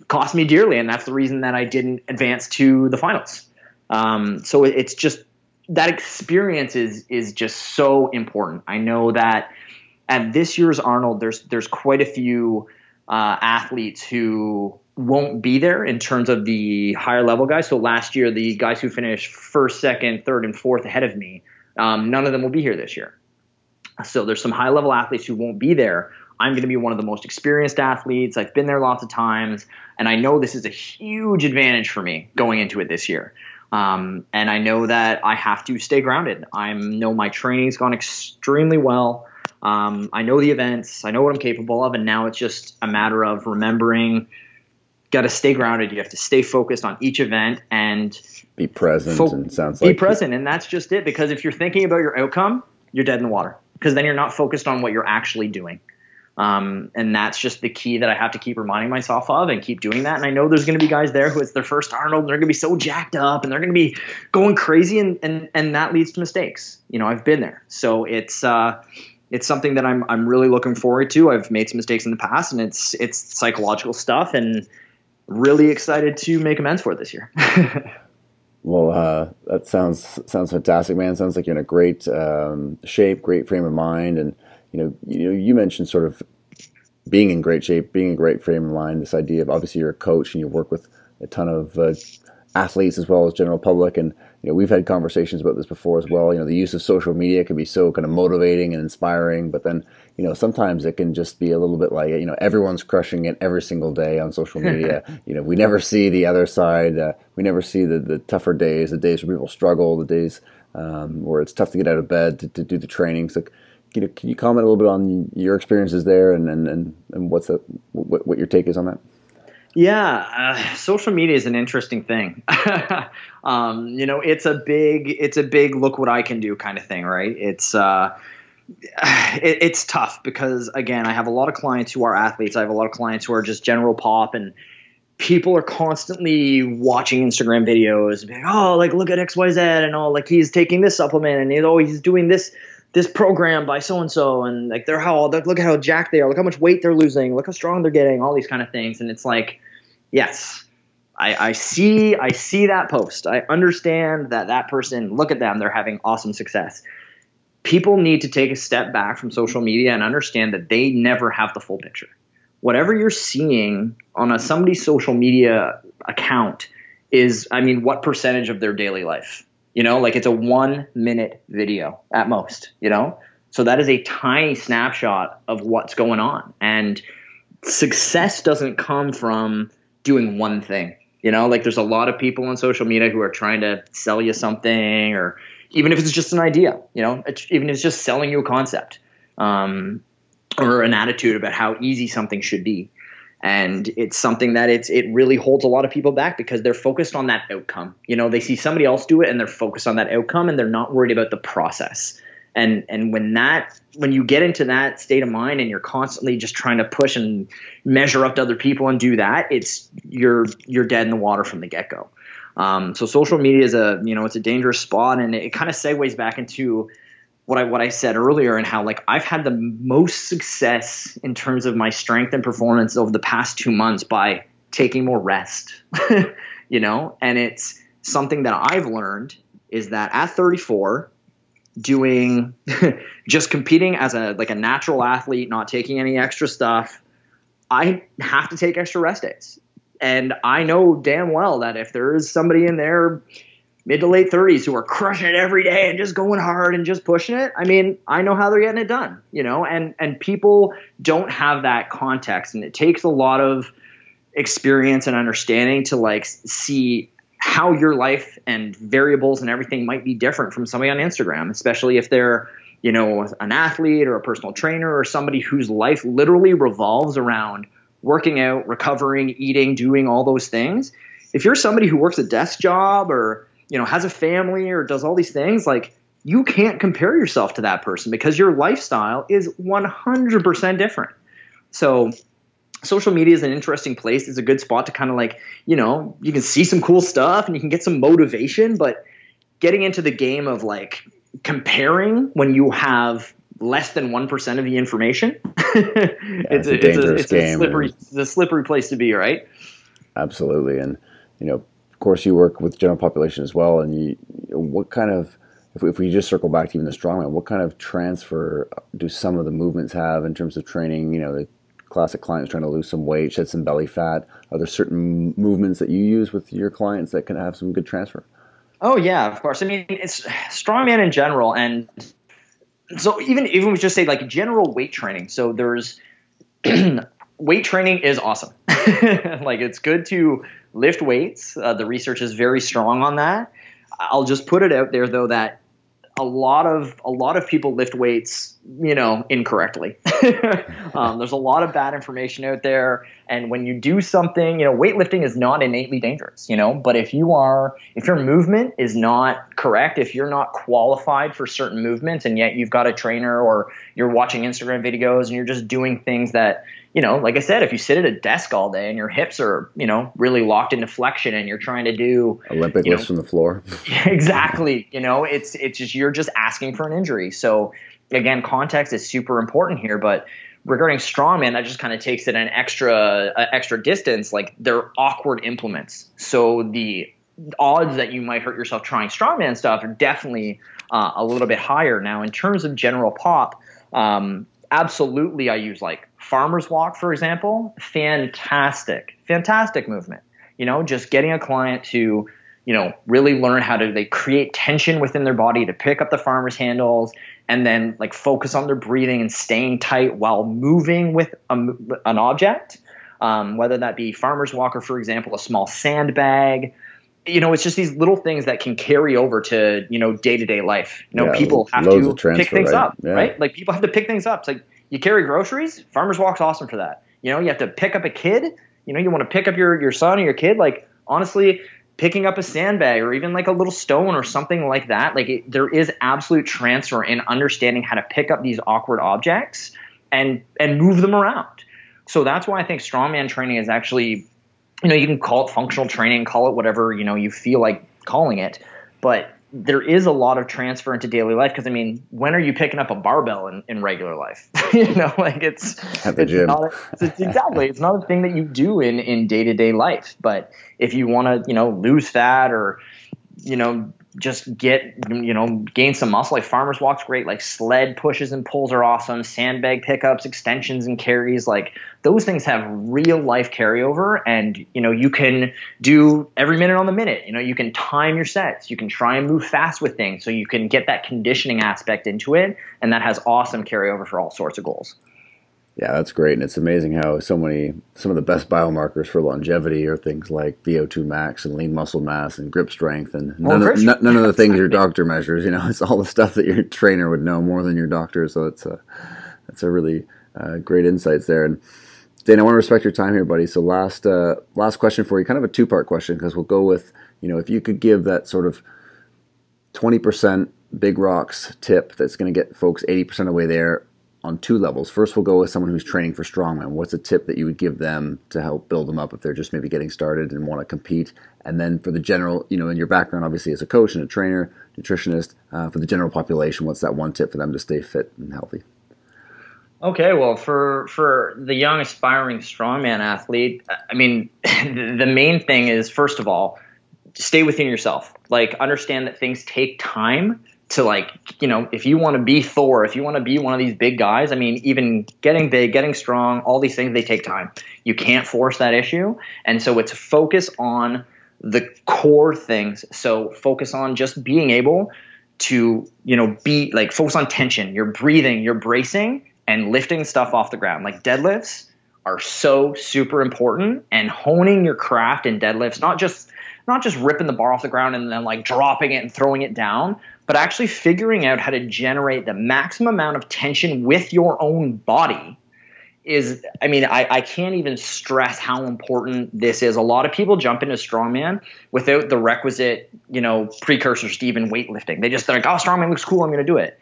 cost me dearly. And that's the reason that I didn't advance to the finals. Um, so it, it's just. That experience is is just so important. I know that at this year's Arnold, there's there's quite a few uh, athletes who won't be there in terms of the higher level guys. So last year, the guys who finished first, second, third, and fourth ahead of me, um, none of them will be here this year. So there's some high level athletes who won't be there. I'm going to be one of the most experienced athletes. I've been there lots of times, and I know this is a huge advantage for me going into it this year. Um, and I know that I have to stay grounded. I know my training's gone extremely well. Um, I know the events. I know what I'm capable of. And now it's just a matter of remembering, got to stay grounded. You have to stay focused on each event and be present. Fo- and sounds be like present. And that's just it. Because if you're thinking about your outcome, you're dead in the water, because then you're not focused on what you're actually doing. Um, and that's just the key that I have to keep reminding myself of and keep doing that. And I know there's going to be guys there who it's their first Arnold, and they're going to be so jacked up and they're going to be going crazy. And, and, and that leads to mistakes. You know, I've been there. So it's, uh, it's something that I'm, I'm really looking forward to. I've made some mistakes in the past, and it's, it's psychological stuff, and really excited to make amends for it this year. Well, uh, that sounds, sounds fantastic, man. Sounds like you're in a great, um, shape, great frame of mind. And, You know, you know, you mentioned sort of being in great shape, being in great frame of mind, this idea of obviously you're a coach and you work with a ton of uh, athletes as well as general public. And, you know, we've had conversations about this before as well. You know, the use of social media can be so kind of motivating and inspiring, but then, you know, sometimes it can just be a little bit like, you know, everyone's crushing it every single day on social media. You know, we never see the other side. Uh, we never see the, the tougher days, the days where people struggle, the days um, where it's tough to get out of bed to, to do the trainings. Like, you know, can you comment a little bit on your experiences there, and and, and, and what's the, what, what your take is on that? Yeah, uh, social media is an interesting thing. um, you know, it's a big, it's a big look what I can do kind of thing, right? It's uh, it, it's tough because again, I have a lot of clients who are athletes. I have a lot of clients who are just general pop, and people are constantly watching Instagram videos and being, oh, like look at X, Y, Z, and oh, like he's taking this supplement, and you know, he's doing this this program by so and so, and like they're how look at how jacked they are, look how much weight they're losing, look how strong they're getting, all these kind of things, and it's like. Yes, I, I see. I see that post. I understand that that person. Look at them; they're having awesome success. People need to take a step back from social media and understand that they never have the full picture. Whatever you're seeing on a, somebody's social media account is, I mean, what percentage of their daily life? You know, like it's a one-minute video at most. You know, so that is a tiny snapshot of what's going on, and success doesn't come from doing one thing. You know, like there's a lot of people on social media who are trying to sell you something, or even if it's just an idea, you know, it's, even if it's just selling you a concept um, or an attitude about how easy something should be. And it's something that it's, it really holds a lot of people back because they're focused on that outcome. You know, they see somebody else do it and they're focused on that outcome and they're not worried about the process. And and when that when you get into that state of mind and you're constantly just trying to push and measure up to other people and do that, it's you're you're dead in the water from the get go. Um, so social media is a you know it's a dangerous spot, and it, it kind of segues back into what I what I said earlier and how like I've had the most success in terms of my strength and performance over the past two months by taking more rest, you know. And it's something that I've learned is that at thirty-four. Doing just competing as a like a natural athlete, not taking any extra stuff, I have to take extra rest days. And I know damn well that if there is somebody in their mid to late thirties who are crushing it every day and just going hard and just pushing it, I mean, I know how they're getting it done, you know, and and people don't have that context. And it takes a lot of experience and understanding to like see how your life and variables and everything might be different from somebody on Instagram, especially if they're, you know, an athlete or a personal trainer or somebody whose life literally revolves around working out, recovering, eating, doing all those things. If you're somebody who works a desk job or, you know, has a family or does all these things, like you can't compare yourself to that person because your lifestyle is one hundred percent different. So social media is an interesting place. It's a good spot to kind of like, you know, you can see some cool stuff and you can get some motivation, but getting into the game of like comparing when you have less than one percent of the information, yeah, it's, it's a, dangerous it's a, it's game a slippery, and it's a slippery place to be, right? Absolutely. And, you know, of course you work with general population as well. And you, what kind of, if we, if we just circle back to even the strongman, what kind of transfer do some of the movements have in terms of training, you know, the classic clients trying to lose some weight, shed some belly fat? Are there certain movements that you use with your clients that can have some good transfer? Oh yeah, of course. I mean, it's strongman in general, and so even even we just say like general weight training. So there's weight training is awesome. Like it's good to lift weights. Uh, the research is very strong on that. I'll just put it out there though that a lot of a lot of people lift weights, you know, incorrectly. um, there's a lot of bad information out there. And when you do something, you know, weightlifting is not innately dangerous, you know, but if you are, if your movement is not correct, if you're not qualified for certain movements and yet you've got a trainer or you're watching Instagram videos and you're just doing things that, you know, like I said, if you sit at a desk all day and your hips are, you know, really locked into flexion and you're trying to do Olympic lifts from the floor. Exactly. You know, it's, it's just, you're just asking for an injury. So again, context is super important here, but regarding strongman, that just kind of takes it an extra, uh, extra distance. Like they're awkward implements. So the odds that you might hurt yourself trying strongman stuff are definitely uh, a little bit higher. Now in terms of general pop, um, absolutely, I use like farmer's walk, for example. Fantastic, fantastic movement. You know, just getting a client to, you know, really learn how to they create tension within their body to pick up the farmer's handles and then like focus on their breathing and staying tight while moving with a, an object, um, whether that be farmer's walk or, for example, a small sandbag. You know, it's just these little things that can carry over to, you know, day-to-day life. You know, yeah, people have to transfer, pick things right? up, yeah. right? Like people have to pick things up. It's like you carry groceries, farmer's walk's awesome for that. You know, you have to pick up a kid, you know, you want to pick up your, your son or your kid, like honestly, picking up a sandbag or even like a little stone or something like that. Like it, there is absolute transfer in understanding how to pick up these awkward objects and, and move them around. So that's why I think strongman training is actually, you know, you can call it functional training, call it whatever, you know, you feel like calling it, but there is a lot of transfer into daily life. Cause I mean, when are you picking up a barbell in, in regular life? You know, like it's, at the it's gym. Not, it's, it's exactly. It's not a thing that you do in, in day-to-day life, but if you want to, you know, lose fat or, you know, just get, you know, gain some muscle, like farmer's walk's great, like sled pushes and pulls are awesome, sandbag pickups, extensions and carries, like those things have real life carryover. And, you know, you can do every minute on the minute, you know, you can time your sets, you can try and move fast with things so you can get that conditioning aspect into it. And that has awesome carryover for all sorts of goals. Yeah, that's great. And it's amazing how so many, some of the best biomarkers for longevity are things like V O two max and lean muscle mass and grip strength and none, of, n- none of the things your doctor measures. You know, it's all the stuff that your trainer would know more than your doctor. So it's a, that's a really uh, great insights there. And Dain, I want to respect your time here, buddy. So last, uh, last question for you, kind of a two-part question, because we'll go with, you know, if you could give that sort of twenty percent big rocks tip that's going to get folks eighty percent of the way there, on two levels. First, we'll go with someone who's training for strongman. What's a tip that you would give them to help build them up if they're just maybe getting started and want to compete? And then for the general, you know, in your background, obviously as a coach and a trainer, nutritionist, uh, for the general population, what's that one tip for them to stay fit and healthy? Okay, well, for for the young aspiring strongman athlete, I mean, the main thing is, first of all, stay within yourself. Like, understand that things take time. To like, you know, if you want to be Thor, if you want to be one of these big guys, I mean, even getting big, getting strong, all these things, they take time. You can't force that issue. And so it's focus on the core things. So focus on just being able to, you know, be like, focus on tension, your breathing, your bracing, and lifting stuff off the ground. Like deadlifts are so super important, and honing your craft in deadlifts, not just not just ripping the bar off the ground and then like dropping it and throwing it down, but actually figuring out how to generate the maximum amount of tension with your own body is, I mean, I, I can't even stress how important this is. A lot of people jump into strongman without the requisite, you know, precursors to even weightlifting. They just, they're like, oh, strongman looks cool, I'm going to do it.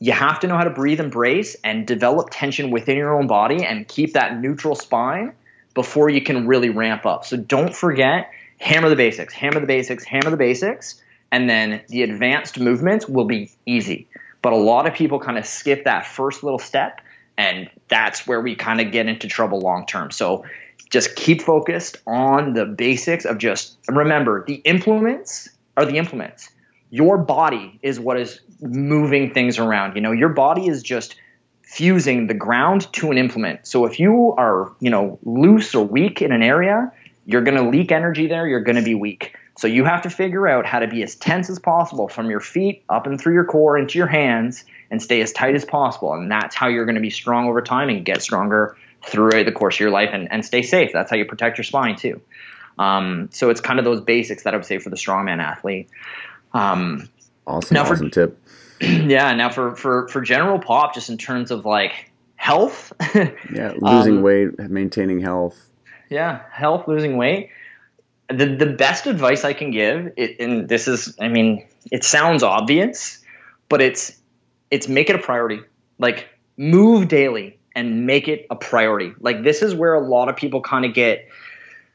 You have to know how to breathe and brace and develop tension within your own body and keep that neutral spine before you can really ramp up. So don't forget, hammer the basics, hammer the basics, hammer the basics, and then the advanced movements will be easy. But a lot of people kind of skip that first little step, and that's where we kind of get into trouble long term. So just keep focused on the basics of just – remember, the implements are the implements. Your body is what is moving things around. You know, your body is just fusing the ground to an implement. So if you are, you know, loose or weak in an area – you're going to leak energy there. You're going to be weak. So you have to figure out how to be as tense as possible from your feet up and through your core into your hands and stay as tight as possible. And that's how you're going to be strong over time and get stronger throughout the course of your life and, and stay safe. That's how you protect your spine too. Um, so it's kind of those basics that I would say for the strongman athlete. Um, awesome, now for, awesome tip. Yeah. Now for, for, for general pop, just in terms of like health. Yeah. Losing um, weight, maintaining health. Yeah, health, losing weight. The the best advice I can give, it, and this is, I mean, it sounds obvious, but it's it's make it a priority. Like, move daily and make it a priority. Like, this is where a lot of people kind of get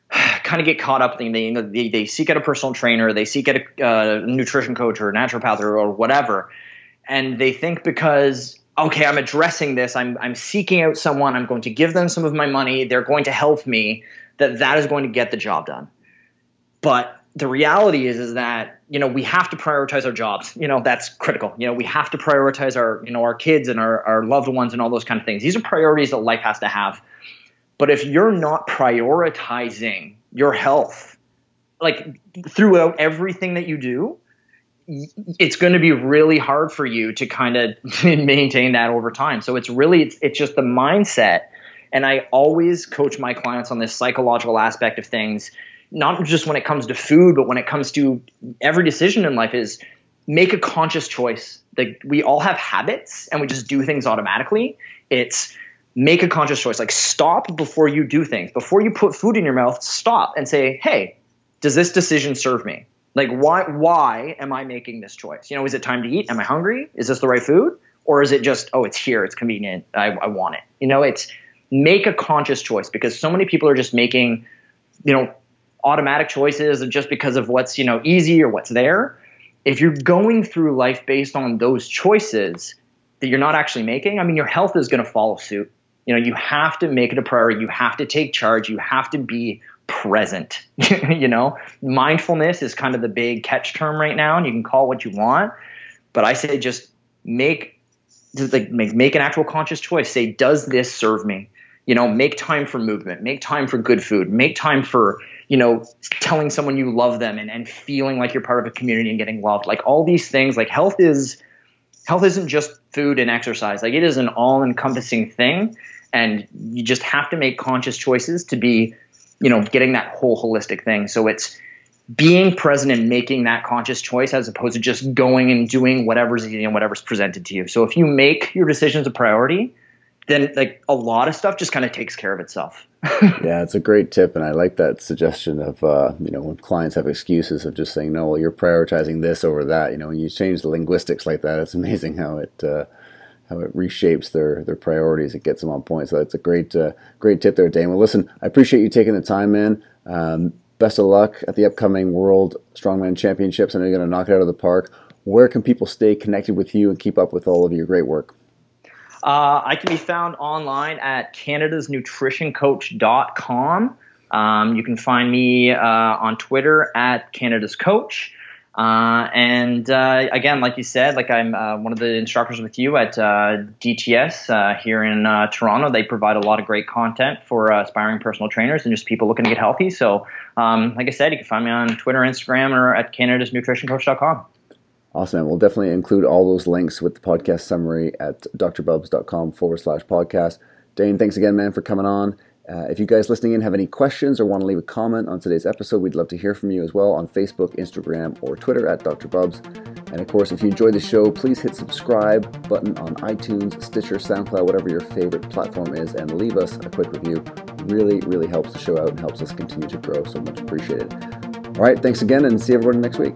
kind of get caught up. They, you know, they they seek out a personal trainer, they seek out a uh, nutrition coach or a naturopath or, or whatever, and they think because, okay, I'm addressing this, I'm I'm seeking out someone, I'm going to give them some of my money, they're going to help me, that that is going to get the job done. But the reality is, is that, you know, we have to prioritize our jobs. You know, that's critical. You know, we have to prioritize our, you know, our kids and our, our loved ones and all those kind of things. These are priorities that life has to have. But if you're not prioritizing your health, like throughout everything that you do, it's going to be really hard for you to kind of maintain that over time. So it's really, it's, it's just the mindset. And I always coach my clients on this psychological aspect of things, not just when it comes to food, but when it comes to every decision in life, is make a conscious choice. Like, we all have habits and we just do things automatically. It's make a conscious choice. Like, stop before you do things. Before you put food in your mouth, stop and say, hey, does this decision serve me? Like, why, why am I making this choice? You know, is it time to eat? Am I hungry? Is this the right food? Or is it just, oh, it's here, it's convenient, I, I want it. You know, it's make a conscious choice, because so many people are just making, you know, automatic choices just because of what's, you know, easy or what's there. If you're going through life based on those choices that you're not actually making, I mean, your health is going to follow suit. You know, you have to make it a priority. You have to take charge. You have to be present. You know, mindfulness is kind of the big catch term right now, and you can call it what you want. But I say just make, just like make, make an actual conscious choice. Say, does this serve me? You know, make time for movement, make time for good food, make time for, you know, telling someone you love them and, and feeling like you're part of a community and getting loved. Like all these things, like health is, health isn't just food and exercise. Like it is an all-encompassing thing. And you just have to make conscious choices to be, you know, getting that whole holistic thing. So it's being present and making that conscious choice as opposed to just going and doing whatever's easy and whatever's presented to you. So if you make your decisions a priority, then like a lot of stuff just kind of takes care of itself. Yeah, it's a great tip. And I like that suggestion of, uh, you know, when clients have excuses of just saying, no, well, you're prioritizing this over that. You know, when you change the linguistics like that, it's amazing how it uh, how it reshapes their, their priorities. It gets them on point. So that's a great uh, great tip there, Dain. Well, listen, I appreciate you taking the time, man. Um, best of luck at the upcoming World Strongman Championships. I know you're going to knock it out of the park. Where can people stay connected with you and keep up with all of your great work? Uh, I can be found online at Canada's Nutrition Coach dot com. Um, you can find me uh, on Twitter at Canada's Coach. Uh, and uh, again, like you said, like I'm uh, one of the instructors with you at uh, D T S uh, here in uh, Toronto. They provide a lot of great content for uh, aspiring personal trainers and just people looking to get healthy. So um, like I said, you can find me on Twitter, Instagram, or at Canada's Nutrition Coach dot com. Awesome. We'll definitely include all those links with the podcast summary at dr bubbs dot com forward slash podcast. Dain, thanks again, man, for coming on. Uh, if you guys listening in have any questions or want to leave a comment on today's episode, we'd love to hear from you as well on Facebook, Instagram, or Twitter at Doctor Bubbs. And of course, if you enjoyed the show, please hit subscribe button on iTunes, Stitcher, SoundCloud, whatever your favorite platform is, and leave us a quick review. Really, really helps the show out and helps us continue to grow. So much appreciated. All right. Thanks again, and see everyone next week.